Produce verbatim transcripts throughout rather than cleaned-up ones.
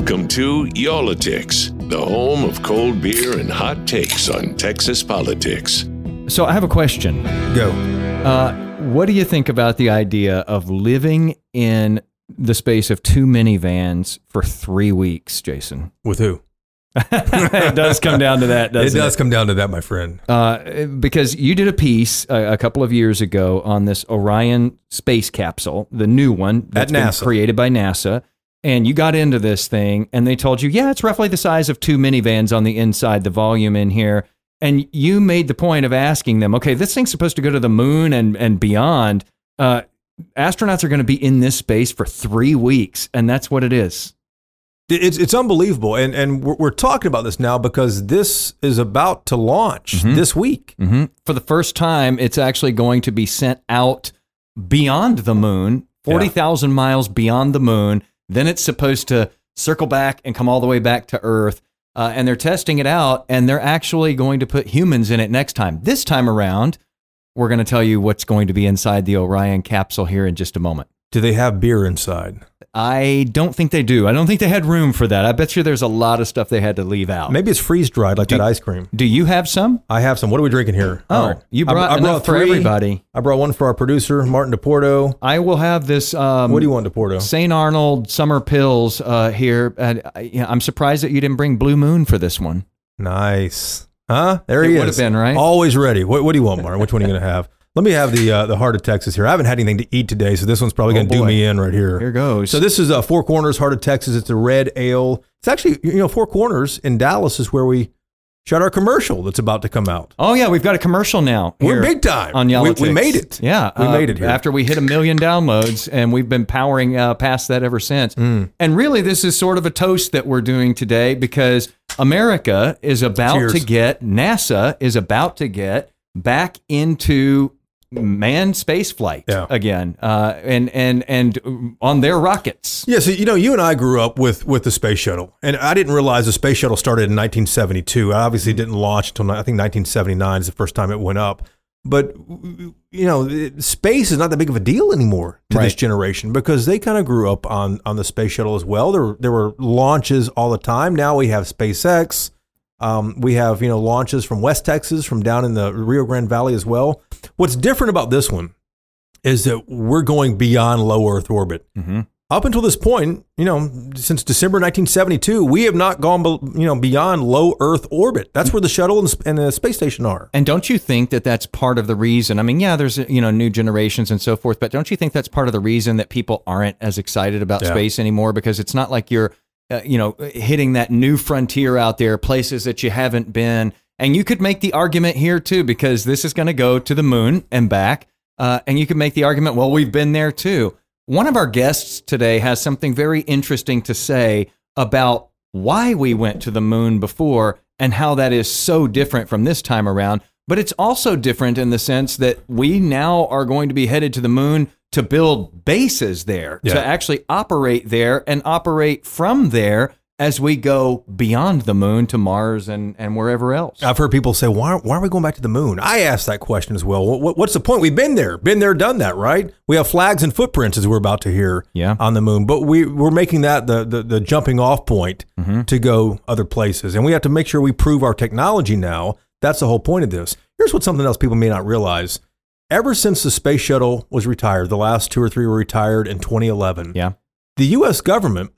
Welcome to Y'all-itics, the home of cold beer and hot takes on Texas politics. So I have a question. Go. Uh, what do you think about the idea of living in the space of two minivans for three weeks, Jason? With who? It does come down to that, doesn't it? It does come down to that, my friend. Uh, because you did a piece a, a couple of years ago on this Orion space capsule, the new one that's been created by NASA. And you got into this thing and they told you, yeah, it's roughly the size of two minivans on the inside, the volume in here. And you made the point of asking them, okay, this thing's supposed to go to the moon and, and beyond. Uh, astronauts are going to be in this space for three weeks. And that's what it is. It's it's unbelievable, and and we're, we're talking about this now because this is about to launch mm-hmm. this week. Mm-hmm. For the first time, it's actually going to be sent out beyond the moon, forty thousand yeah. miles beyond the moon. Then it's supposed to circle back and come all the way back to Earth, uh, and they're testing it out, and they're actually going to put humans in it next time. This time around, we're going to tell you what's going to be inside the Orion capsule here in just a moment. Do they have beer inside? I don't think they do. I don't think they had room for that. I bet you there's a lot of stuff they had to leave out. Maybe it's freeze-dried like do, that ice cream. Do you have some? I have some. What are we drinking here? Oh, right. you brought, I, I brought three. For everybody. I brought one for our producer, Martin DePorto. I will have this. Um, what do you want, DePorto? Saint Arnold Summer Pills uh, here. And I, you know, I'm surprised that you didn't bring Blue Moon for this one. Nice. Huh? There he it is. It would have been, right? Always ready. What, what do you want, Martin? Which one are you going to have? Let me have the uh, the Heart of Texas here. I haven't had anything to eat today, so this one's probably going to oh do me in right here. Here goes. So this is uh, Four Corners, Heart of Texas. It's a red ale. It's actually, you know, Four Corners in Dallas is where we shot our commercial that's about to come out. Oh, yeah. We've got a commercial now. We're big time. On Y'all-itics. We, we made it. Yeah. We uh, made it here. After we hit a million downloads, and we've been powering uh, past that ever since. Mm. And really, this is sort of a toast that we're doing today because America is about Cheers. to get, NASA is about to get back into manned space flight yeah. again, uh, and and and on their rockets. Yeah, so you know, you and I grew up with with the space shuttle, and I didn't realize the space shuttle started in nineteen seventy-two. I obviously didn't launch until I think nineteen seventy-nine is the first time it went up. But you know, space is not that big of a deal anymore to right. this generation because they kind of grew up on on the space shuttle as well. There there were launches all the time. Now we have SpaceX. Um, we have, you know, launches from West Texas, from down in the Rio Grande Valley as well. What's different about this one is that we're going beyond low Earth orbit. Mm-hmm. Up until this point, you know, since December nineteen seventy-two, we have not gone, you know, beyond low Earth orbit. That's where the shuttle and the space station are. And don't you think that that's part of the reason? I mean, yeah, there's, you know, new generations and so forth, but don't you think that's part of the reason that people aren't as excited about yeah. space anymore? Because it's not like you're Uh, you know, hitting that new frontier out there, places that you haven't been. And you could make the argument here too, because this is going to go to the moon and back. Uh, and you could make the argument, well, we've been there too. One of our guests today has something very interesting to say about why we went to the moon before and how that is so different from this time around. But it's also different in the sense that we now are going to be headed to the moon to build bases there, yeah. to actually operate there and operate from there as we go beyond the moon to Mars and, and wherever else. I've heard people say, why, why are we going back to the moon? I asked that question as well. What, what's the point? We've been there, been there, done that, right? We have flags and footprints as we're about to hear yeah. on the moon, but we, we're making that the, the, the jumping off point mm-hmm. to go other places. And we have to make sure we prove our technology now. That's the whole point of this. Here's what something else people may not realize. Ever since the space shuttle was retired, the last two or three were retired in twenty eleven. Yeah. The U S government,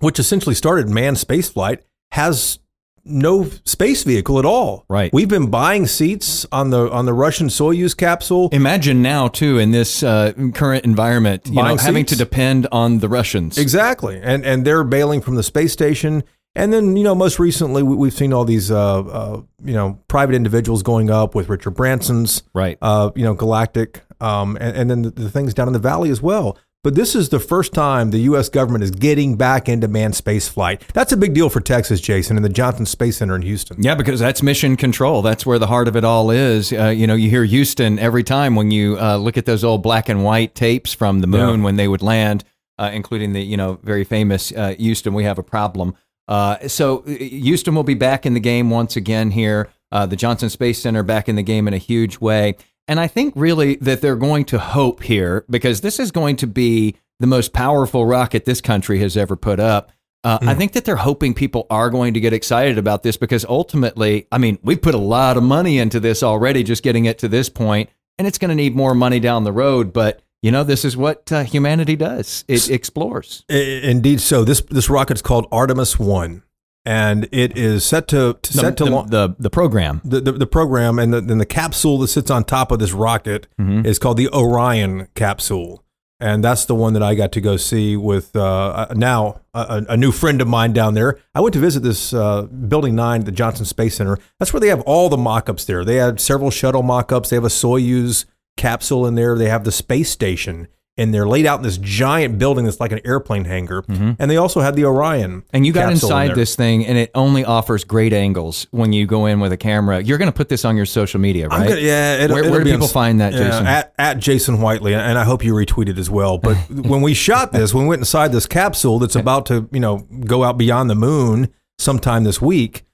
which essentially started manned spaceflight, has no space vehicle at all. Right. We've been buying seats on the on the Russian Soyuz capsule. Imagine now, too, in this uh, current environment, you know, having to depend on the Russians. Exactly. And and they're bailing from the space station. And then, you know, most recently, we've seen all these, uh, uh, you know, private individuals going up with Richard Branson's, right? Uh, you know, Galactic, um, and, and then the, the things down in the valley as well. But this is the first time the U S government is getting back into manned space flight. That's a big deal for Texas, Jason, and the Johnson Space Center in Houston. Yeah, because that's mission control. That's where the heart of it all is. Uh, you know, you hear Houston every time when you uh, look at those old black and white tapes from the moon yeah. when they would land, uh, including the, you know, very famous uh, Houston, we have a problem. Uh, so Houston will be back in the game once again here. Uh, the Johnson Space Center back in the game in a huge way. And I think really that they're going to hope here because this is going to be the most powerful rocket this country has ever put up. Uh, mm. I think that they're hoping people are going to get excited about this because ultimately, I mean, we put a lot of money into this already, just getting it to this point, and it's going to need more money down the road. But, you know, this is what uh, humanity does. It explores. Indeed. So this this rocket's called Artemis one, and it is set to, to set the, to launch the, the program, the, the, the program. And then the capsule that sits on top of this rocket mm-hmm. is called the Orion capsule. And that's the one that I got to go see with uh, now a, a new friend of mine down there. I went to visit this uh, Building nine, the Johnson Space Center. That's where they have all the mock-ups there. They had several shuttle mock-ups. They have a Soyuz capsule in there. They have the space station in there, laid out in this giant building that's like an airplane hangar. Mm-hmm. And they also had the Orion. And you got inside in this thing, and it only offers great angles when you go in with a camera. You're going to put this on your social media, right? Gonna, yeah. It'll, where it'll where do people on, find that, yeah, Jason? At, at Jason Whiteley, and I hope you retweeted as well. But when we shot this, when we went inside this capsule that's about to, you know, go out beyond the moon sometime this week,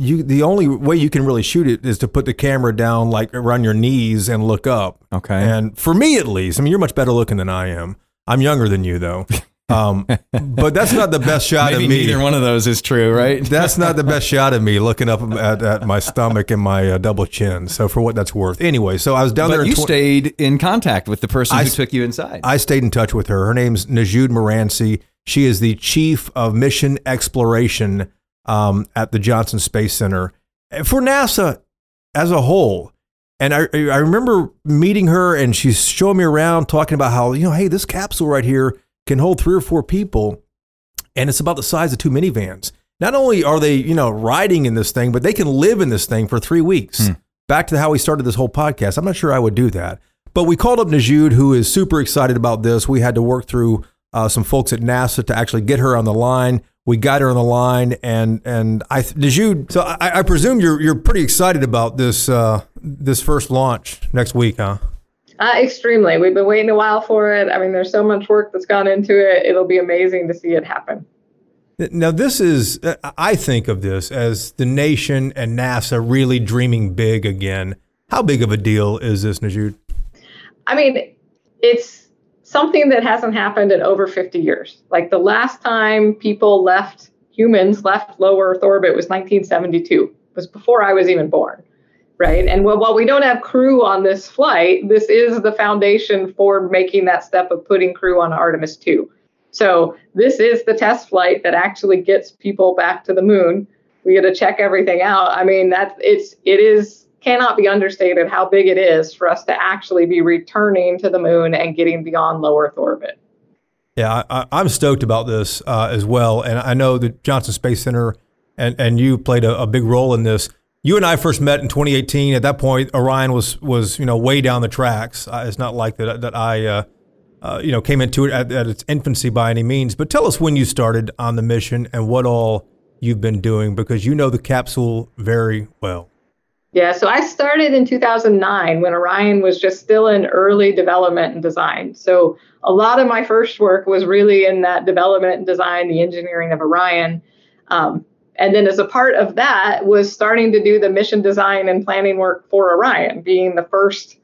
You, the only way you can really shoot it is to put the camera down, like around your knees, and look up. Okay. And for me, at least, I mean, you're much better looking than I am. I'm younger than you, though. Um, but that's not the best shot Maybe of me. Neither one of those is true, right? That's not the best shot of me, looking up at, at my stomach and my uh, double chin. So for what that's worth. Anyway, so I was down but there. You tw- stayed in contact with the person I, who took you inside. I stayed in touch with her. Her name's Nujoud Merancy. She is the chief of mission exploration Um, at the Johnson Space Center for NASA as a whole. And I, I remember meeting her, and she's showing me around, talking about how, you know, hey, this capsule right here can hold three or four people, and it's about the size of two minivans. Not only are they, you know, riding in this thing, but they can live in this thing for three weeks. Hmm. Back to how we started this whole podcast. I'm not sure I would do that. But we called up Nujoud, who is super excited about this. We had to work through uh, some folks at NASA to actually get her on the line. We got her on the line, and and I, Nujoud, so I, I presume you're you're pretty excited about this uh, this first launch next week, huh? Uh, extremely. We've been waiting a while for it. I mean, there's so much work that's gone into it. It'll be amazing to see it happen. Now, this is, I think of this as the nation and NASA really dreaming big again. How big of a deal is this, Nujoud? I mean, it's something that hasn't happened in over fifty years. Like the last time people left, humans left low Earth orbit was nineteen seventy-two. It was before I was even born, right? And while we don't have crew on this flight, this is the foundation for making that step of putting crew on Artemis two. So this is the test flight that actually gets people back to the moon. We get to check everything out. I mean, that's, it's, it is, cannot be understated how big it is for us to actually be returning to the moon and getting beyond low Earth orbit. Yeah, I, I'm stoked about this uh, as well. And I know the Johnson Space Center and, and you played a, a big role in this. You and I first met in twenty eighteen. At that point, Orion was, was you know, way down the tracks. Uh, it's not like that, that I, uh, uh, you know, came into it at, at its infancy by any means. But tell us when you started on the mission and what all you've been doing, because you know the capsule very well. Yeah, so I started in two thousand nine when Orion was just still in early development and design. So a lot of my first work was really in that development and design, the engineering of Orion. Um, and then as a part of that was starting to do the mission design and planning work for Orion, being the first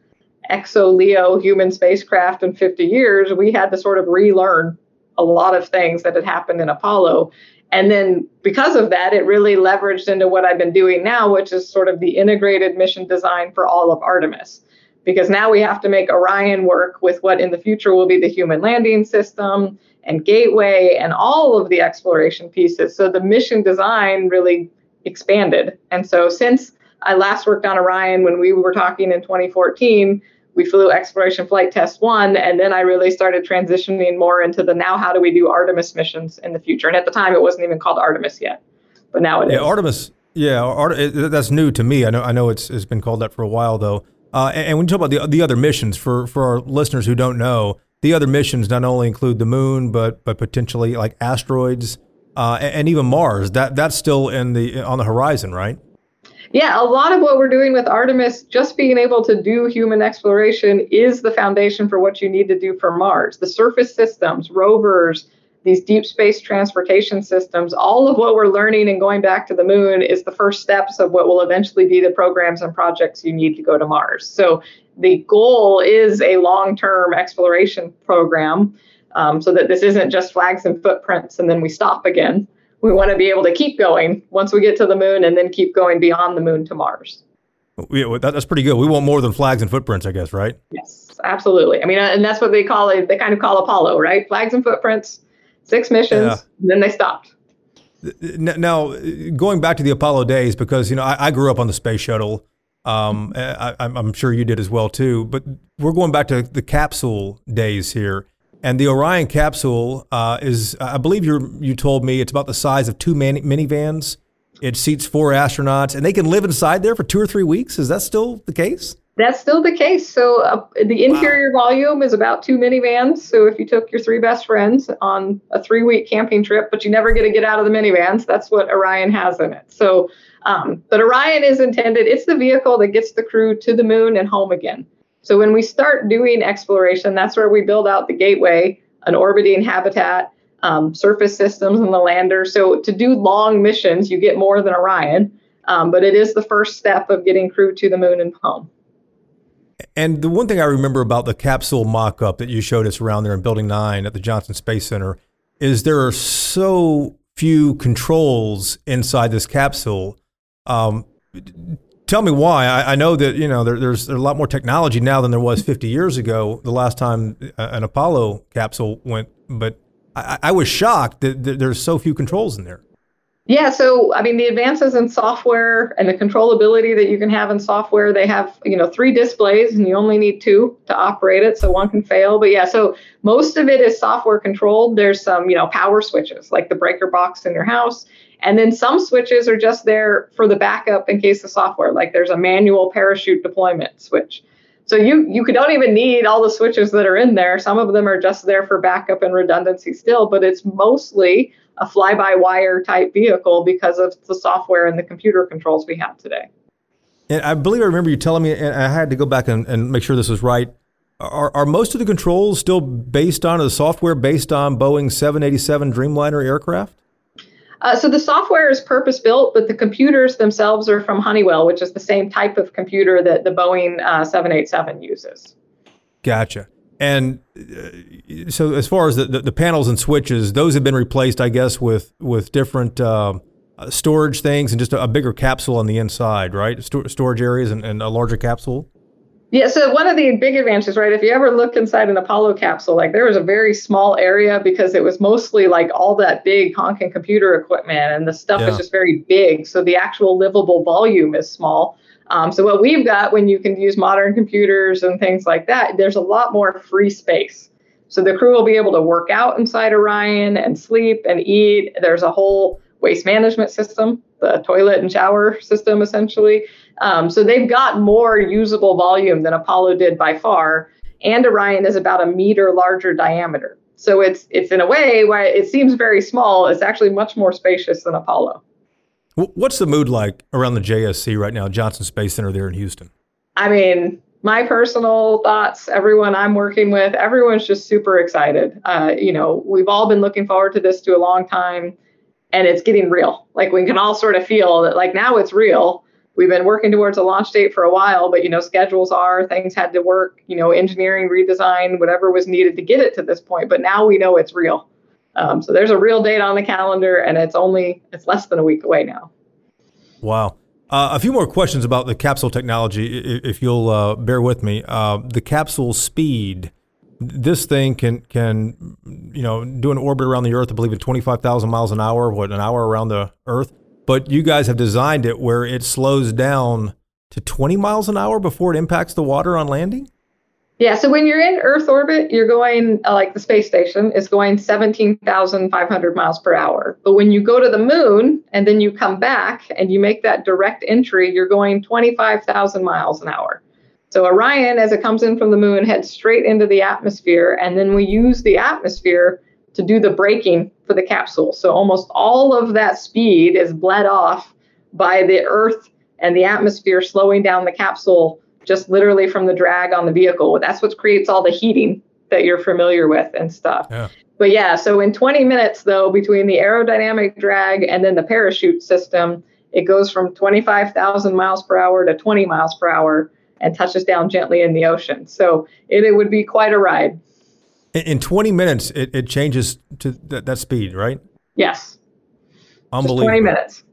exo-L E O human spacecraft in fifty years. We had to sort of relearn a lot of things that had happened in Apollo. And then because of that, it really leveraged into what I've been doing now, which is sort of the integrated mission design for all of Artemis, because now we have to make Orion work with what in the future will be the human landing system and gateway and all of the exploration pieces. So the mission design really expanded. And so since I last worked on Orion, when we were talking in twenty fourteen, we flew Exploration Flight Test one, and then I really started transitioning more into the now how do we do Artemis missions in the future. And at the time, it wasn't even called Artemis yet, but now it yeah, is. Artemis, yeah, Ar- that's new to me. I know I know it's it's been called that for a while, though. Uh, and, and when you talk about the the other missions, for, for our listeners who don't know, the other missions not only include the moon, but but potentially like asteroids uh, and, and even Mars. That that's still in the on the horizon, right? Yeah, a lot of what we're doing with Artemis, just being able to do human exploration, is the foundation for what you need to do for Mars. The surface systems, rovers, these deep space transportation systems, all of what we're learning and going back to the moon is the first steps of what will eventually be the programs and projects you need to go to Mars. So the goal is a long-term exploration program. um, so that this isn't just flags and footprints and then we stop again. We want to be able to keep going once we get to the moon and then keep going beyond the moon to Mars. Yeah, that's pretty good. We want more than flags and footprints, I guess, right? Yes, absolutely. I mean, and that's what they call it. They kind of call Apollo, right? Flags and footprints, six missions, yeah. And then they stopped. Now, going back to the Apollo days, because, you know, I, I grew up on the space shuttle. Um, I, I'm sure you did as well, too. But we're going back to the capsule days here. And the Orion capsule uh, is, I believe you you told me, it's about the size of two man- minivans. It seats four astronauts, and they can live inside there for two or three weeks. Is that still the case? That's still the case. So uh, the interior wow. volume is about two minivans. So if you took your three best friends on a three-week camping trip, but you never get to get out of the minivans, that's what Orion has in it. So, um, but Orion is intended, it's the vehicle that gets the crew to the moon and home again. So when we start doing exploration, that's where we build out the gateway, an orbiting habitat, Um, surface systems and the lander. So to do long missions, you get more than Orion, um, but it is the first step of getting crew to the moon and home. And the one thing I remember about the capsule mock-up that you showed us around there in Building nine at the Johnson Space Center is there are so few controls inside this capsule. Um, tell me why. I, I know that, you know, there, there's, there's a lot more technology now than there was fifty years ago, the last time an Apollo capsule went, but I, I was shocked that there's so few controls in there. Yeah. So, I mean, the advances in software and the controllability that you can have in software, they have, you know, three displays and you only need two to operate it. So one can fail. But yeah, so most of it is software controlled. There's some, you know, power switches like the breaker box in your house. And then some switches are just there for the backup in case of software, like there's a manual parachute deployment switch. So you you don't even need all the switches that are in there. Some of them are just there for backup and redundancy still, but it's mostly a fly-by-wire type vehicle because of the software and the computer controls we have today. And I believe I remember you telling me, and I had to go back and, and make sure this was right, are, are most of the controls still based on, or the software based on Boeing seven eighty-seven Dreamliner aircraft? Uh, so the software is purpose-built, but the computers themselves are from Honeywell, which is the same type of computer that the Boeing uh, seven eighty-seven uses. Gotcha. And uh, so as far as the, the, the panels and switches, those have been replaced, I guess, with, with different uh, storage things and just a, a bigger capsule on the inside, right? Sto- storage areas and, and a larger capsule? Yeah, so one of the big advantages, right, if you ever look inside an Apollo capsule, like there was a very small area because it was mostly like all that big honking computer equipment and the stuff yeah. is just very big. So the actual livable volume is small. Um, so what we've got when you can use modern computers and things like that, there's a lot more free space. So the crew will be able to work out inside Orion and sleep and eat. There's a whole waste management system, the toilet and shower system, essentially. Um, so they've got more usable volume than Apollo did by far. And Orion is about a meter larger diameter. So it's it's in a way why it seems very small. It's actually much more spacious than Apollo. What's the mood like around the J S C right now, Johnson Space Center there in Houston? I mean, my personal thoughts, everyone I'm working with, everyone's just super excited. Uh, you know, we've all been looking forward to this to a long time. And it's getting real. Like we can all sort of feel that like now it's real. We've been working towards a launch date for a while, but, you know, schedules are, things had to work, you know, engineering, redesign, whatever was needed to get it to this point. But now we know it's real. Um, so there's a real date on the calendar and it's only, it's less than a week away now. Wow. Uh, a few more questions about the capsule technology, if you'll uh, bear with me. Uh, the capsule speed, this thing can, can, you know, do an orbit around the Earth, I believe at twenty-five thousand miles an hour, what, an hour around the Earth? But you guys have designed it where it slows down to twenty miles an hour before it impacts the water on landing? Yeah. So when you're in Earth orbit, you're going uh, like the space station is going seventeen thousand five hundred miles per hour. But when you go to the moon and then you come back and you make that direct entry, you're going twenty-five thousand miles an hour. So Orion, as it comes in from the moon, heads straight into the atmosphere. And then we use the atmosphere to do the braking for the capsule. So almost all of that speed is bled off by the Earth and the atmosphere slowing down the capsule just literally from the drag on the vehicle. That's what creates all the heating that you're familiar with and stuff. Yeah. But yeah, so in twenty minutes, though, between the aerodynamic drag and then the parachute system, it goes from twenty-five thousand miles per hour to twenty miles per hour and touches down gently in the ocean. So it, it would be quite a ride. In twenty minutes, it, it changes to th- that speed, right? Yes. Unbelievable. Just twenty minutes.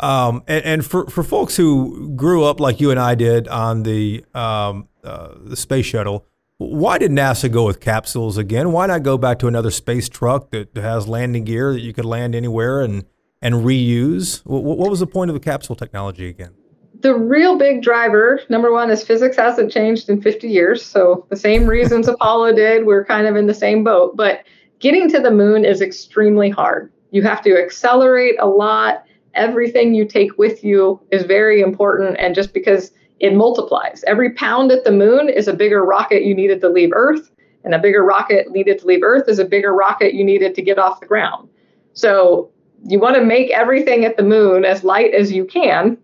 Um, and, and for, for folks who grew up like you and I did on the um, uh, the space shuttle, why did NASA go with capsules again? Why not go back to another space truck that has landing gear that you could land anywhere and, and reuse? What, what was the point of the capsule technology again? The real big driver, number one, is physics hasn't changed in fifty years. So the same reasons Apollo did, we're kind of in the same boat. But getting to the moon is extremely hard. You have to accelerate a lot. Everything you take with you is very important. And just because it multiplies, every pound at the moon is a bigger rocket you needed to leave Earth. And a bigger rocket needed to leave Earth is a bigger rocket you needed to get off the ground. So you want to make everything at the moon as light as you can,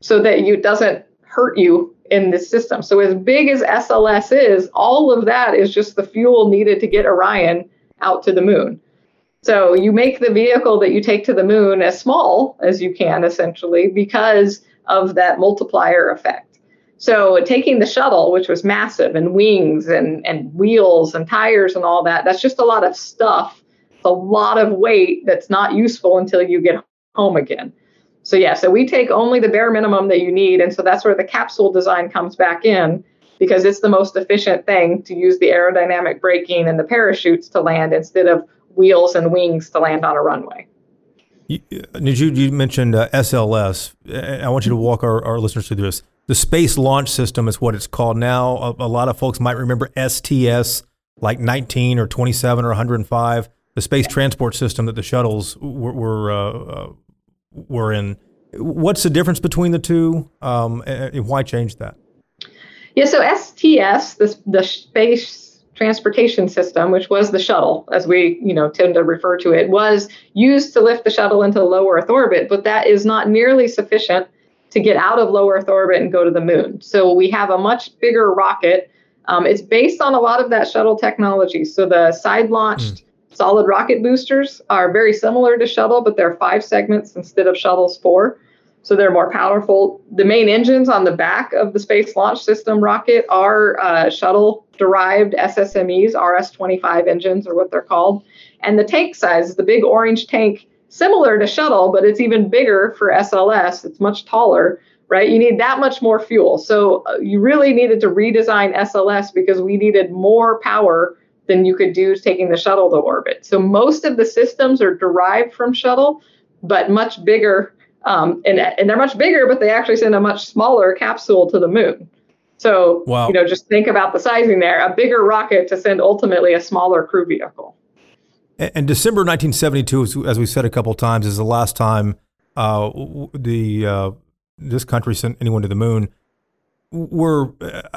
so that it doesn't hurt you in this system. So as big as S L S is, all of that is just the fuel needed to get Orion out to the moon. So you make the vehicle that you take to the moon as small as you can, essentially, because of that multiplier effect. So taking the shuttle, which was massive, and wings and, and wheels and tires and all that, that's just a lot of stuff, a lot of weight that's not useful until you get home again. So yeah, so we take only the bare minimum that you need. And so that's where the capsule design comes back in, because it's the most efficient thing to use the aerodynamic braking and the parachutes to land instead of wheels and wings to land on a runway. You, Nujoud, you mentioned uh, S L S. I want you to walk our, our listeners through this. The Space Launch System is what it's called now. A, a lot of folks might remember S T S, like nineteen or twenty-seven or one hundred five, the space transport system that the shuttles were... were uh, uh, we're in. What's the difference between the two? Um, and why change that? Yeah, so S T S, the, the Space Transportation System, which was the shuttle, as we you know tend to refer to it, was used to lift the shuttle into low Earth orbit, but that is not nearly sufficient to get out of low Earth orbit and go to the moon. So we have a much bigger rocket. Um, it's based on a lot of that shuttle technology. So the side-launched mm. solid rocket boosters are very similar to shuttle, but they're five segments instead of shuttle's four. So they're more powerful. The main engines on the back of the Space Launch System rocket are uh, shuttle-derived S S M Es, R S twenty-five engines are what they're called. And the tank size is the big orange tank, similar to shuttle, but it's even bigger for S L S. It's much taller, right? You need that much more fuel. So you really needed to redesign S L S because we needed more power than you could do taking the shuttle to orbit. So most of the systems are derived from shuttle, but much bigger, um, and, and they're much bigger, but they actually send a much smaller capsule to the moon. So, wow. you know, just think about the sizing there, a bigger rocket to send ultimately a smaller crew vehicle. And, and December nineteen seventy-two, as we said a couple of times, is the last time uh, the uh, this country sent anyone to the moon. We're,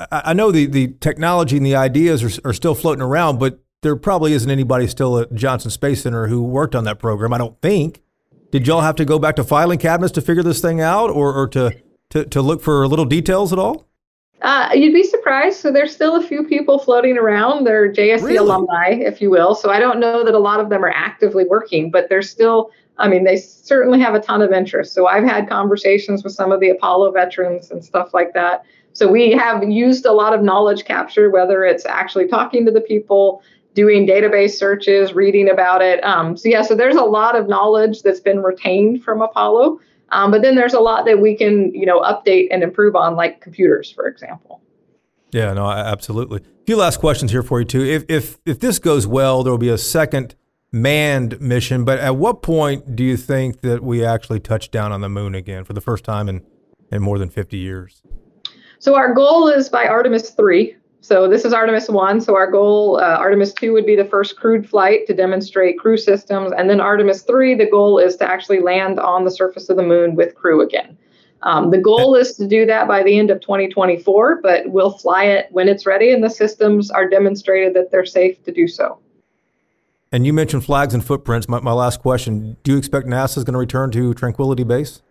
I know the, the technology and the ideas are, are still floating around, but there probably isn't anybody still at Johnson Space Center who worked on that program, I don't think. Did y'all have to go back to filing cabinets to figure this thing out or, or to, to, to look for little details at all? Uh, you'd be surprised. So there's still a few people floating around. They're J S C really? alumni, if you will. So I don't know that a lot of them are actively working, but they're still... I mean, they certainly have a ton of interest. So I've had conversations with some of the Apollo veterans and stuff like that. So we have used a lot of knowledge capture, whether it's actually talking to the people, doing database searches, reading about it. Um, so yeah, so there's a lot of knowledge that's been retained from Apollo. Um, but then there's a lot that we can, you know, update and improve on, like computers, for example. Yeah, no, absolutely. A few last questions here for you too. If if if this goes well, there will be a second manned mission, but at what point do you think that we actually touch down on the moon again for the first time in, in more than fifty years? So our goal is by Artemis three. So this is Artemis one. So our goal, uh, Artemis two would be the first crewed flight to demonstrate crew systems. And then Artemis three, the goal is to actually land on the surface of the moon with crew again. Um, the goal is to do that by the end of twenty twenty-four, but we'll fly it when it's ready and the systems are demonstrated that they're safe to do so. And you mentioned flags and footprints. My, my last question, do you expect NASA is going to return to Tranquility Base?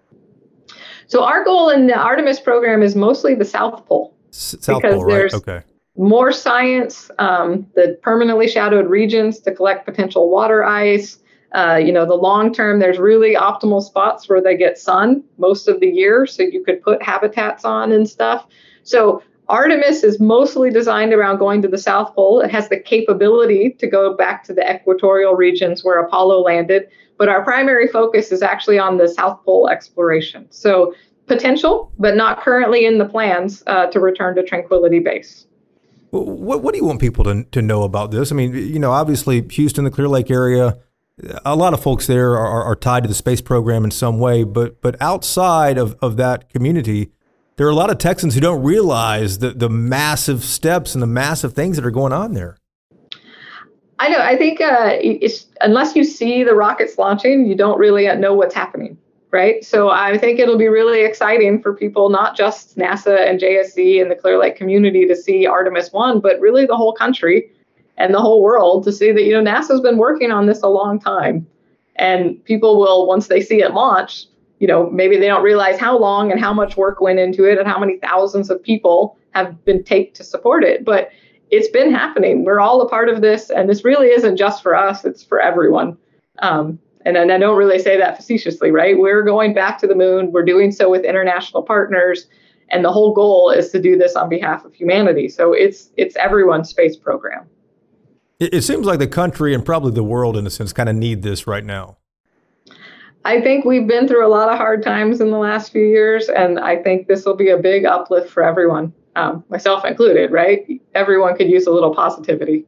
So our goal in the Artemis program is mostly the South Pole. S- South because Pole, there's right? Okay. More science, um, the permanently shadowed regions to collect potential water ice. Uh, you know, the long term, there's really optimal spots where they get sun most of the year. So you could put habitats on and stuff. So Artemis is mostly designed around going to the South Pole. It has the capability to go back to the equatorial regions where Apollo landed, but our primary focus is actually on the South Pole exploration. So potential, but not currently in the plans uh, to return to Tranquility Base. What, what do you want people to, to know about this? I mean, you know, obviously Houston, the Clear Lake area, a lot of folks there are, are tied to the space program in some way, but but outside of, of that community, there are a lot of Texans who don't realize the, the massive steps and the massive things that are going on there. I know. I think uh, it's, unless you see the rockets launching, you don't really know what's happening, right? So I think it'll be really exciting for people, not just NASA and J S C and the Clear Lake community to see Artemis one, but really the whole country and the whole world to see that, you know, NASA's been working on this a long time. And people will, once they see it launch, you know, maybe they don't realize how long and how much work went into it and how many thousands of people have been taken to support it. But it's been happening. We're all a part of this. And this really isn't just for us. It's for everyone. Um, and, and I don't really say that facetiously, right? We're going back to the moon. We're doing so with international partners. And the whole goal is to do this on behalf of humanity. So it's it's everyone's space program. It, it seems like the country and probably the world, in a sense, kind of need this right now. I think we've been through a lot of hard times in the last few years, and I think this will be a big uplift for everyone, um, myself included, right? Everyone could use a little positivity.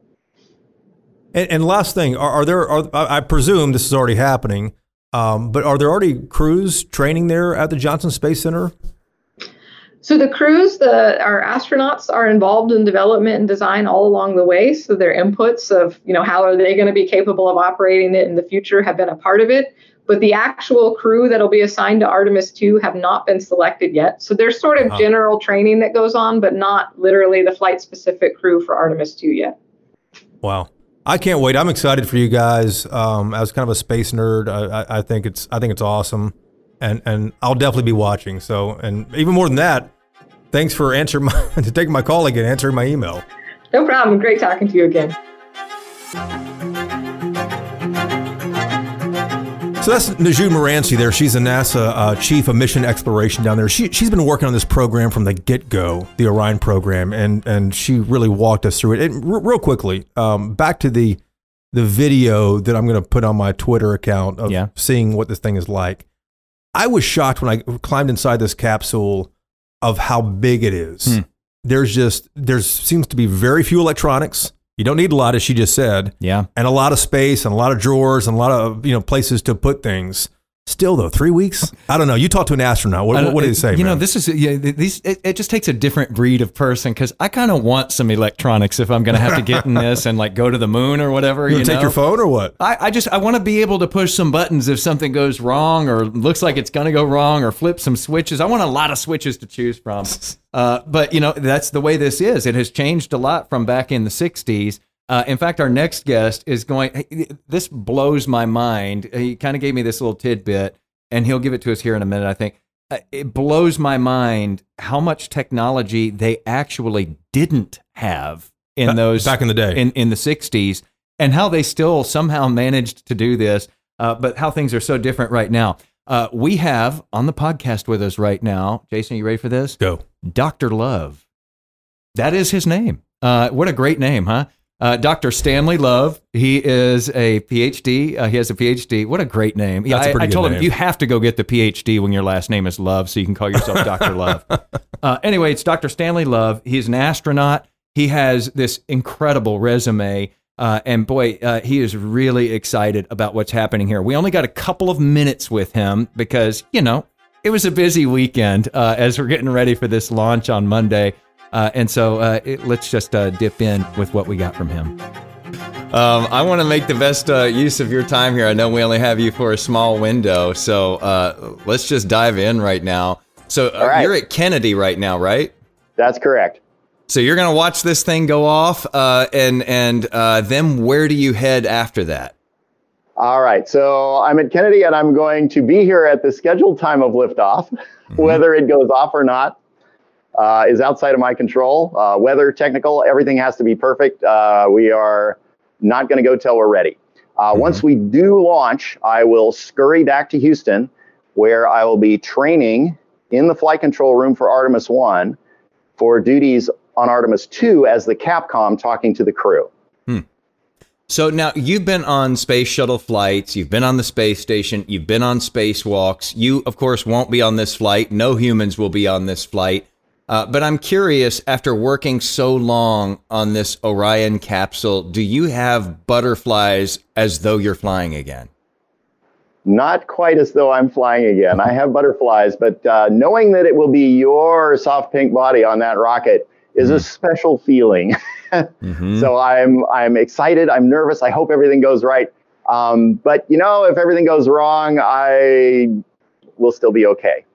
And, and last thing, are, are there, are, I presume this is already happening, um, but are there already crews training there at the Johnson Space Center? So the crews, the, our astronauts are involved in development and design all along the way. So their inputs of, you know, how are they going to be capable of operating it in the future have been a part of it. But the actual crew that'll be assigned to Artemis two have not been selected yet. So there's sort of general training that goes on, but not literally the flight-specific crew for Artemis two yet. Wow. I can't wait. I'm excited for you guys. Um, I was kind of a space nerd. I, I think it's I think it's awesome. And and I'll definitely be watching. So, and even more than that, thanks for answering my, to taking my call again, answering my email. No problem. Great talking to you again. So that's Nujoud Merancy there. She's the NASA uh, Chief of Mission Exploration down there. She, she's been working on this program from the get-go, the Orion program, and and she really walked us through it. And r- real quickly, um, back to the the video that I'm going to put on my Twitter account of yeah. seeing what this thing is like. I was shocked when I climbed inside this capsule of how big it is. Hmm. There's just, there seems to be very few electronics. You don't need a lot, as she just said. Yeah. And a lot of space and a lot of drawers and a lot of, you know, places to put things. Still, though, three weeks? I don't know. You talk to an astronaut. What, what did it say, You man? know, this is, yeah, these, it, it just takes a different breed of person because I kind of want some electronics if I'm going to have to get in this and like go to the moon or whatever. You, you take know? your phone or what? I, I just, I want to be able to push some buttons if something goes wrong or looks like it's going to go wrong or flip some switches. I want a lot of switches to choose from. Uh, but, you know, that's the way this is. It has changed a lot from back in the sixties. Uh, in fact, our next guest is going, hey, this blows my mind. He kind of gave me this little tidbit, and he'll give it to us here in a minute, I think. Uh, it blows my mind how much technology they actually didn't have in those... Back in the day. In, in the sixties, and how they still somehow managed to do this, uh, but how things are so different right now. Uh, we have on the podcast with us right now, Jason, are you ready for this? Go. Doctor Love. That is his name. Uh, what a great name, huh? Uh, Doctor Stanley Love, he is a PhD. Uh, he has a PhD. What a great name. That's I, a pretty I told good him, name. You have to go get the PhD when your last name is Love, so you can call yourself Doctor Love. Uh, anyway, it's Doctor Stanley Love. He's an astronaut. He has this incredible resume. Uh, and boy, uh, he is really excited about what's happening here. We only got a couple of minutes with him because, you know, it was a busy weekend uh, as we're getting ready for this launch on Monday. Uh, and so uh, it, let's just uh, dip in with what we got from him. Um, I want to make the best uh, use of your time here. I know we only have you for a small window, so uh, let's just dive in right now. So uh, right. You're at Kennedy right now, right? That's correct. So you're going to watch this thing go off, uh, and, and uh, then where do you head after that? All right, so I'm at Kennedy, and I'm going to be here at the scheduled time of liftoff, mm-hmm. whether it goes off or not. Uh, is outside of my control. Uh, weather, technical, everything has to be perfect. Uh, we are not going to go till we're ready. Uh, mm-hmm. Once we do launch, I will scurry back to Houston, where I will be training in the flight control room for Artemis one for duties on Artemis two as the Capcom talking to the crew. Hmm. So now you've been on space shuttle flights, you've been on the space station, you've been on spacewalks. You, of course, won't be on this flight. No humans will be on this flight. Uh, but I'm curious, after working so long on this Orion capsule, do you have butterflies as though you're flying again? Not quite as though I'm flying again. I have butterflies, but uh, knowing that it will be your soft pink body on that rocket is a special feeling. mm-hmm. So I'm I'm excited. I'm nervous. I hope everything goes right. Um, but, you know, if everything goes wrong, I will still be okay.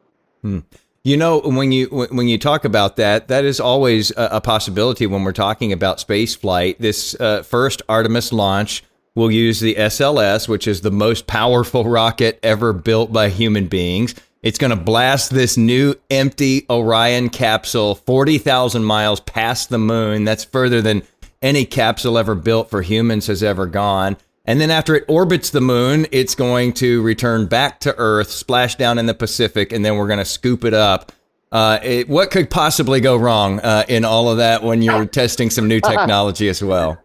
Hmm. You know, when you when you talk about that, that is always a, a possibility when we're talking about space flight. This uh, first Artemis launch will use the S L S, which is the most powerful rocket ever built by human beings. It's going to blast this new empty Orion capsule forty thousand miles past the moon. That's further than any capsule ever built for humans has ever gone. And then after it orbits the moon, it's going to return back to Earth, splash down in the Pacific, and then we're going to scoop it up. Uh, it, what could possibly go wrong uh, in all of that when you're testing some new technology as well?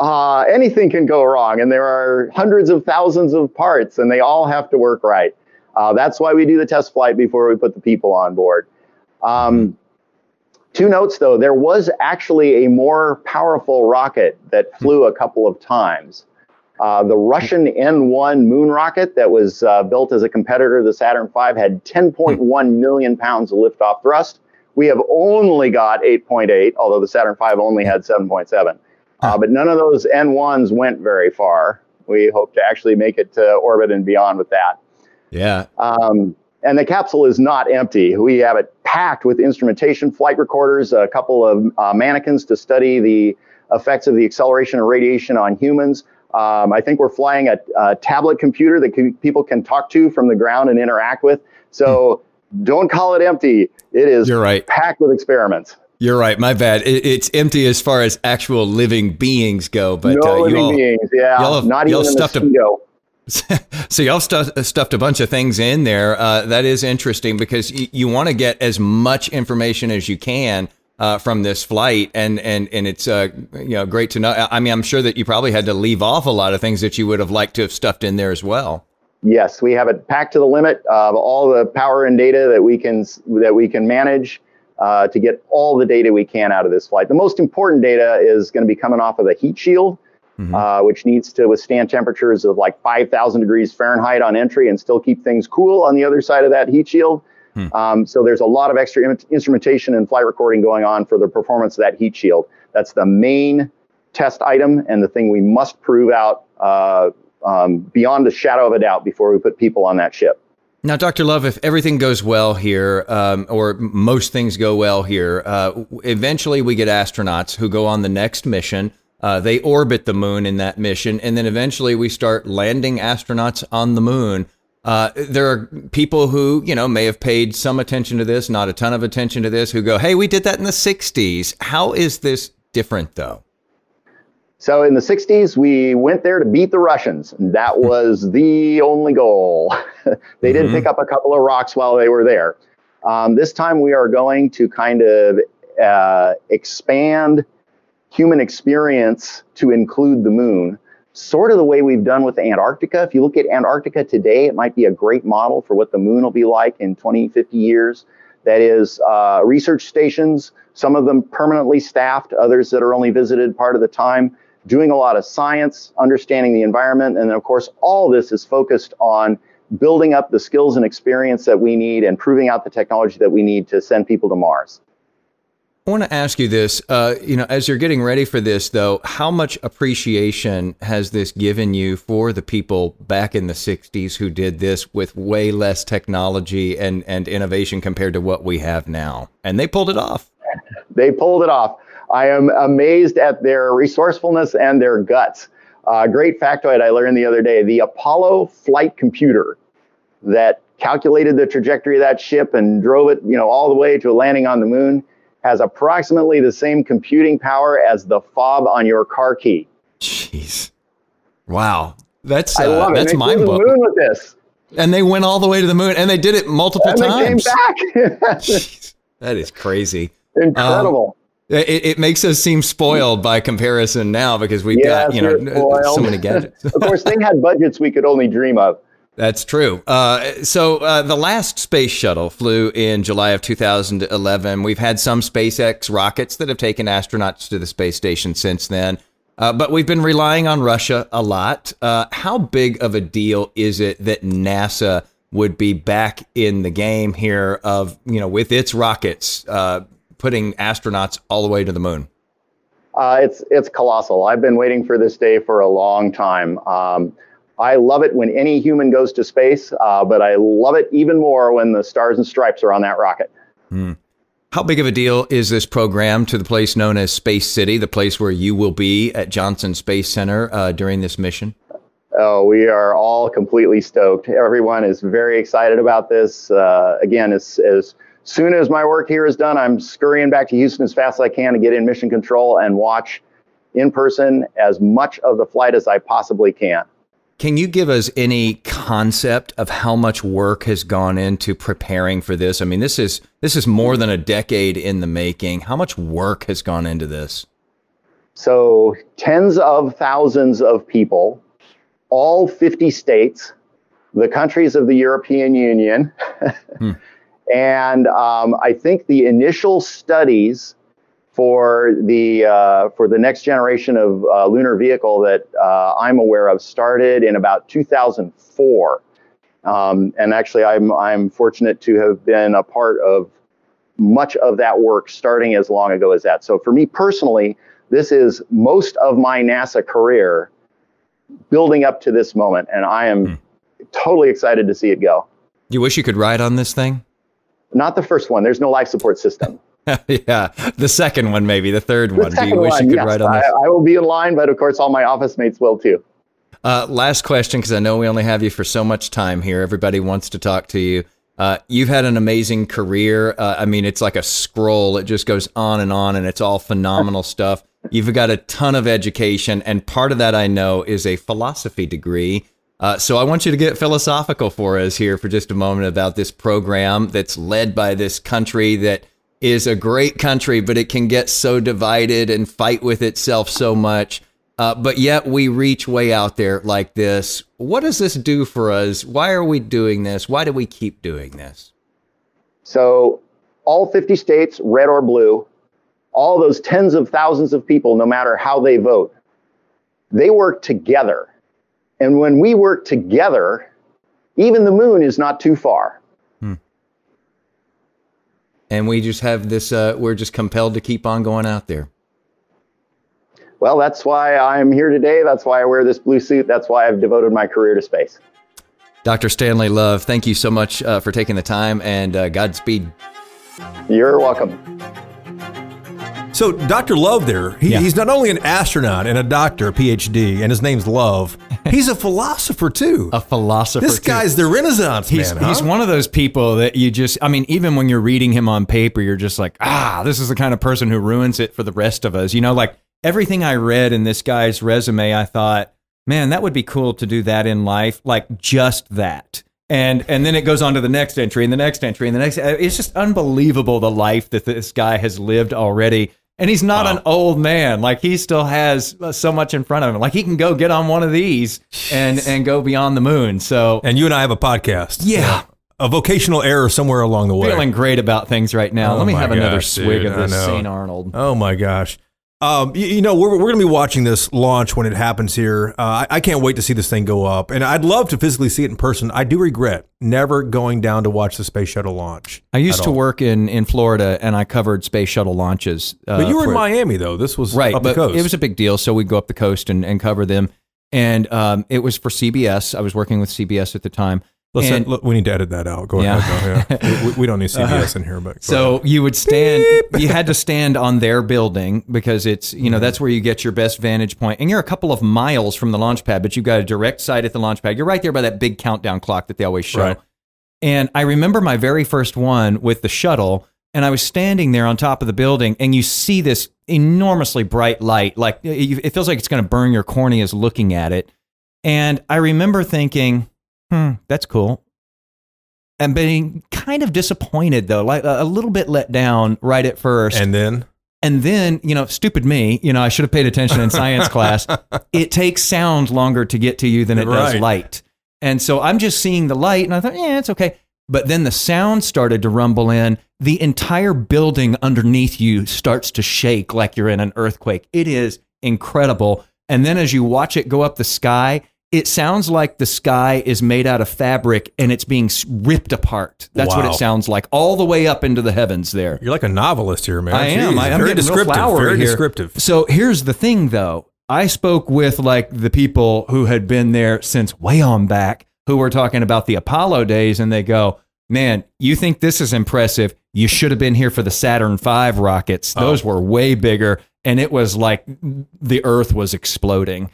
Uh, anything can go wrong, and there are hundreds of thousands of parts, and they all have to work right. Uh, that's why we do the test flight before we put the people on board. Um, two notes, though. There was actually a more powerful rocket that flew a couple of times. Uh, the Russian N one moon rocket that was uh, built as a competitor to the Saturn five had ten point one million pounds of liftoff thrust. We have only got eight point eight, although the Saturn five only had seven point seven. Uh, but none of those N ones went very far. We hope to actually make it to orbit and beyond with that. Yeah. Um, and the capsule is not empty. We have it packed with instrumentation, flight recorders, a couple of uh, mannequins to study the effects of the acceleration and radiation on humans. Um, I think we're flying a, a tablet computer that can, people can talk to from the ground and interact with. So don't call it empty. It is You're right. packed with experiments. You're right. My bad. It, it's empty as far as actual living beings go. But no uh, living you all, beings. Yeah. Y'all have, Not y'all even stuffed a mosquito. A, so y'all stu- stuffed a bunch of things in there. Uh, that is interesting because y- you want to get as much information as you can uh, from this flight. And and and it's uh, you know great to know. I mean, I'm sure that you probably had to leave off a lot of things that you would have liked to have stuffed in there as well. Yes, we have it packed to the limit of all the power and data that we can that we can manage. Uh, to get all the data we can out of this flight. The most important data is going to be coming off of the heat shield, mm-hmm. uh, which needs to withstand temperatures of like five thousand degrees Fahrenheit on entry and still keep things cool on the other side of that heat shield. Hmm. Um, so there's a lot of extra in- instrumentation and flight recording going on for the performance of that heat shield. That's the main test item and the thing we must prove out uh, um, beyond a shadow of a doubt before we put people on that ship. Now, Doctor Love, if everything goes well here, um, or most things go well here, uh, eventually we get astronauts who go on the next mission. Uh, they orbit the moon in that mission, and then eventually we start landing astronauts on the moon. Uh, there are people who, you know, may have paid some attention to this, not a ton of attention to this, who go, hey, we did that in the sixties. How is this different, though? So in the sixties, we went there to beat the Russians. That was the only goal. They did mm-hmm. pick up a couple of rocks while they were there. Um, this time we are going to kind of uh, expand human experience to include the moon, sort of the way we've done with Antarctica. If you look at Antarctica today, it might be a great model for what the moon will be like in twenty, fifty years. That is uh, research stations, some of them permanently staffed, others that are only visited part of the time. Doing a lot of science, understanding the environment, and then of course all this is focused on building up the skills and experience that we need and proving out the technology that we need to send people to Mars. I want to ask you this, uh, you know, as you're getting ready for this though, how much appreciation has this given you for the people back in the sixties who did this with way less technology and, and innovation compared to what we have now? And they pulled it off. They pulled it off. I am amazed at their resourcefulness and their guts. A uh, great factoid I learned the other day, the Apollo flight computer that calculated the trajectory of that ship and drove it, you know, all the way to a landing on the moon has approximately the same computing power as the fob on your car key. Jeez. Wow. That's uh, I love it. That's mind-blowing. Moon with this. And they went all the way to the moon and they did it multiple and times. And they came back. Jeez, that is crazy. Incredible. Um, it, it makes us seem spoiled by comparison now because we've yes, got, you know, so many gadgets. Of course, they had budgets we could only dream of. That's true. Uh, so uh, the last space shuttle flew in July of two thousand eleven. We've had some SpaceX rockets that have taken astronauts to the space station since then. Uh, but we've been relying on Russia a lot. Uh, how big of a deal is it that NASA would be back in the game here of, you know, with its rockets, uh, putting astronauts all the way to the moon? Uh, it's it's colossal. I've been waiting for this day for a long time. Um I love it when any human goes to space, uh, but I love it even more when the stars and stripes are on that rocket. Mm. How big of a deal is this program to the place known as Space City, the place where you will be at Johnson Space Center uh, during this mission? Oh, we are all completely stoked. Everyone is very excited about this. Uh, again, as, as soon as my work here is done, I'm scurrying back to Houston as fast as I can to get in mission control and watch in person as much of the flight as I possibly can. Can you give us any concept of how much work has gone into preparing for this? I mean, this is this is more than a decade in the making. How much work has gone into this? So tens of thousands of people, all fifty states, the countries of the European Union. hmm. And um, I think the initial studies for the uh, for the next generation of uh, lunar vehicle that uh, I'm aware of started in about two thousand four, um, and actually I'm I'm fortunate to have been a part of much of that work starting as long ago as that. So for me personally, this is most of my NASA career building up to this moment, and I am mm. totally excited to see it go. You wish you could ride on this thing? Not the first one. There's no life support system. Yeah, the second one, maybe the third one. The second Do you wish one, you could yes, write on this? I, I will be in line, but of course, all my office mates will too. Uh, last question, because I know we only have you for so much time here. Everybody wants to talk to you. Uh, you've had an amazing career. Uh, I mean, it's like a scroll. It just goes on and on, and it's all phenomenal stuff. You've got a ton of education, and part of that, I know, is a philosophy degree. Uh, so I want you to get philosophical for us here for just a moment about this program that's led by this country that is a great country, but it can get so divided and fight with itself so much. Uh, but yet we reach way out there like this. What does this do for us? Why are we doing this? Why do we keep doing this? So all fifty states, red or blue, all those tens of thousands of people, no matter how they vote, they work together. And when we work together, even the moon is not too far. And we just have this, uh, we're just compelled to keep on going out there. Well, that's why I'm here today. That's why I wear this blue suit. That's why I've devoted my career to space. Doctor Stanley Love, thank you so much uh, for taking the time, and uh, Godspeed. You're welcome. So Doctor Love there, he, yeah. he's not only an astronaut and a doctor, a P H D, and his name's Love, he's a philosopher too. A philosopher This too. guy's the Renaissance he's, man, huh? He's one of those people that you just, I mean, even when you're reading him on paper, you're just like, ah, this is the kind of person who ruins it for the rest of us. You know, like everything I read in this guy's resume, I thought, man, that would be cool to do that in life, like just that. And and then it goes on to the next entry and the next entry and the next. It's just unbelievable the life that this guy has lived already. And he's not wow. an old man. Like, he still has so much in front of him. Like, he can go get on one of these and, and go beyond the moon. So, and you and I have a podcast. Yeah. yeah. A vocational error somewhere along the way. Feeling great about things right now. Oh, Let me have gosh, another swig dude, of this Saint Arnold. Oh, my gosh. Um, you, you know, we're, we're going to be watching this launch when it happens here. Uh, I, I can't wait to see this thing go up. And I'd love to physically see it in person. I do regret never going down to watch the space shuttle launch. I used to all. work in, in Florida, and I covered space shuttle launches. Uh, but you were for, in Miami, though. This was right, up the coast. It was a big deal, so we'd go up the coast and, and cover them. And um, it was for C B S. I was working with C B S at the time. Listen, and, we need to edit that out. Go yeah. ahead. Go, yeah. we, we don't need C B S uh, in here. But so ahead. you would stand, you had to stand on their building because it's, you know, mm-hmm. that's where you get your best vantage point. And you're a couple of miles from the launch pad, but you've got a direct sight at the launch pad. You're right there by that big countdown clock that they always show. Right. And I remember my very first one with the shuttle, and I was standing there on top of the building, and you see this enormously bright light. Like, it, it feels like it's going to burn your corneas looking at it. And I remember thinking, Hmm, that's cool. And being kind of disappointed, though, like a little bit let down right at first. And then? And then, you know, stupid me, you know, I should have paid attention in science class. It takes sound longer to get to you than it right. does light. And so I'm just seeing the light and I thought, yeah, it's okay. But then the sound started to rumble in. The entire building underneath you starts to shake like you're in an earthquake. It is incredible. And then as you watch it go up the sky, it sounds like the sky is made out of fabric and it's being ripped apart. That's wow. what it sounds like all the way up into the heavens there. You're like a novelist here, man. I Jeez, am. I, I'm very descriptive. Very here. descriptive. So here's the thing, though. I spoke with like the people who had been there since way on back, who were talking about the Apollo days, and they go, man, you think this is impressive? You should have been here for the Saturn five rockets. Those oh. were way bigger, and it was like the Earth was exploding.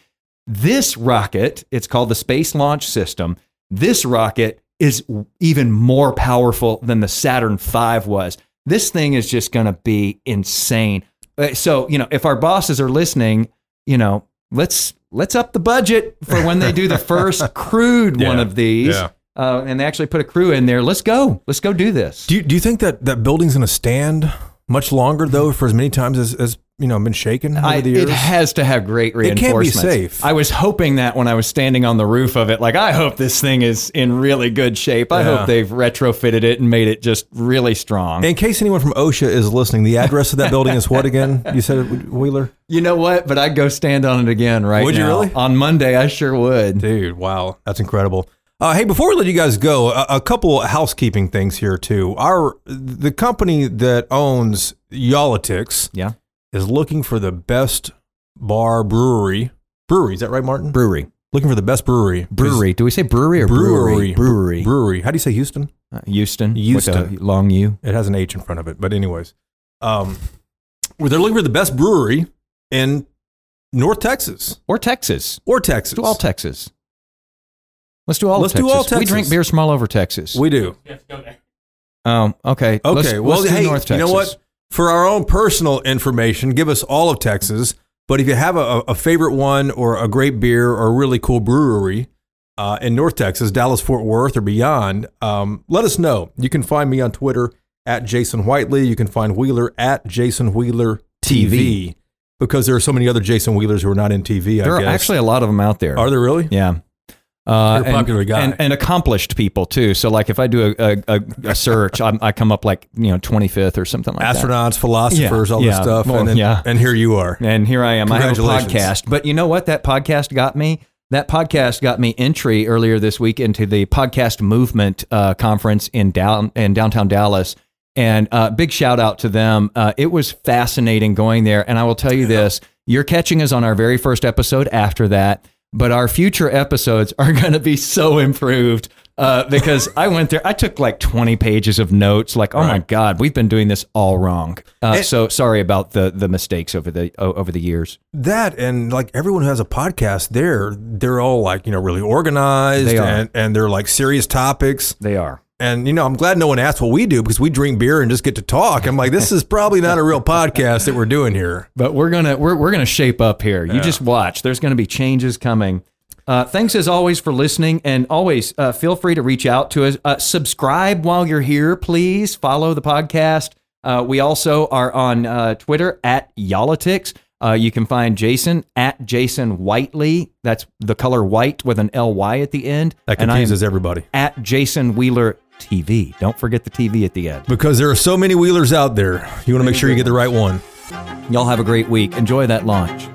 This rocket, it's called the Space Launch System. This rocket is even more powerful than the Saturn five was. This thing is just going to be insane. So, you know, if our bosses are listening, you know, let's let's up the budget for when they do the first crude yeah, one of these. Yeah. Uh, and they actually put a crew in there. Let's go. Let's go do this. Do you, do you think that that building's going to stand much longer, though, for as many times as, as you know, been shaken over I, the years? It has to have great reinforcements. It can't be safe. I was hoping that when I was standing on the roof of it, like, I hope this thing is in really good shape. I yeah. hope they've retrofitted it and made it just really strong. In case anyone from OSHA is listening, the address of that building is what again? You said it, Wheeler? You know what? But I'd go stand on it again right would now. Would you really? On Monday, I sure would. Dude, wow. That's incredible. Uh, hey, before we let you guys go, a, a couple housekeeping things here, too. Our The company that owns Y'all-itics yeah. is looking for the best bar brewery. Brewery, is that right, Martin? Brewery. Looking for the best brewery. Brewery. Do we say brewery or brewery? Brewery. Brewery. brewery. How do you say Houston? Uh, Houston. Houston. With a long U. It has an H in front of it. But anyways, um, well, they're looking for the best brewery in North Texas. Or Texas. Or Texas. To all Texas. Let's do all Let's Texas. Let's do all Texas. We drink beers from all over Texas. We do. You have to go there. Um, okay. Okay. Let's, well, let's hey, North Texas. You know what? For our own personal information, give us all of Texas. But if you have a, a favorite one or a great beer or a really cool brewery uh, in North Texas, Dallas, Fort Worth, or beyond, um, let us know. You can find me on Twitter at Jason Whiteley. You can find Wheeler at Jason Wheeler T V. T V. Because there are so many other Jason Wheelers who are not in T V, I there guess. There are actually a lot of them out there. Are there really? Yeah. Uh, You're a popular and, guy. And, and accomplished people, too. So, like, if I do a, a, a search, I'm, I come up, like, you know, twenty-fifth or something like Astronauts, that. Astronauts, philosophers, yeah, all yeah, this stuff. Well, and, then, yeah. and here you are. And here I am. I have a podcast. But you know what that podcast got me? That podcast got me entry earlier this week into the Podcast Movement uh, conference in, down, in downtown Dallas. And uh, big shout out to them. Uh, it was fascinating going there. And I will tell you yeah. this. You're catching us on our very first episode after that. But our future episodes are going to be so improved uh, because I went there. I took like twenty pages of notes like, oh, right. my God, we've been doing this all wrong. Uh, and, so sorry about the the mistakes over the over the years. That and like everyone who has a podcast there, they're all like, you know, really organized they are. and, and they're like serious topics. They are. And, you know, I'm glad no one asked what we do because we drink beer and just get to talk. I'm like, this is probably not a real podcast that we're doing here. But we're going to we're we're going to shape up here. You yeah. just watch. There's going to be changes coming. Uh, thanks, as always, for listening. And always uh, feel free to reach out to us. Uh, subscribe while you're here, please. Follow the podcast. Uh, we also are on uh, Twitter at Y'all-itics. Uh, you can find Jason at Jason Whiteley. That's the color white with an L Y at the end. That confuses everybody. At Jason Wheeler T V. Don't forget the T V at the end. Because there are so many Wheelers out there. You want to make sure you get the right one. Y'all have a great week. Enjoy that launch.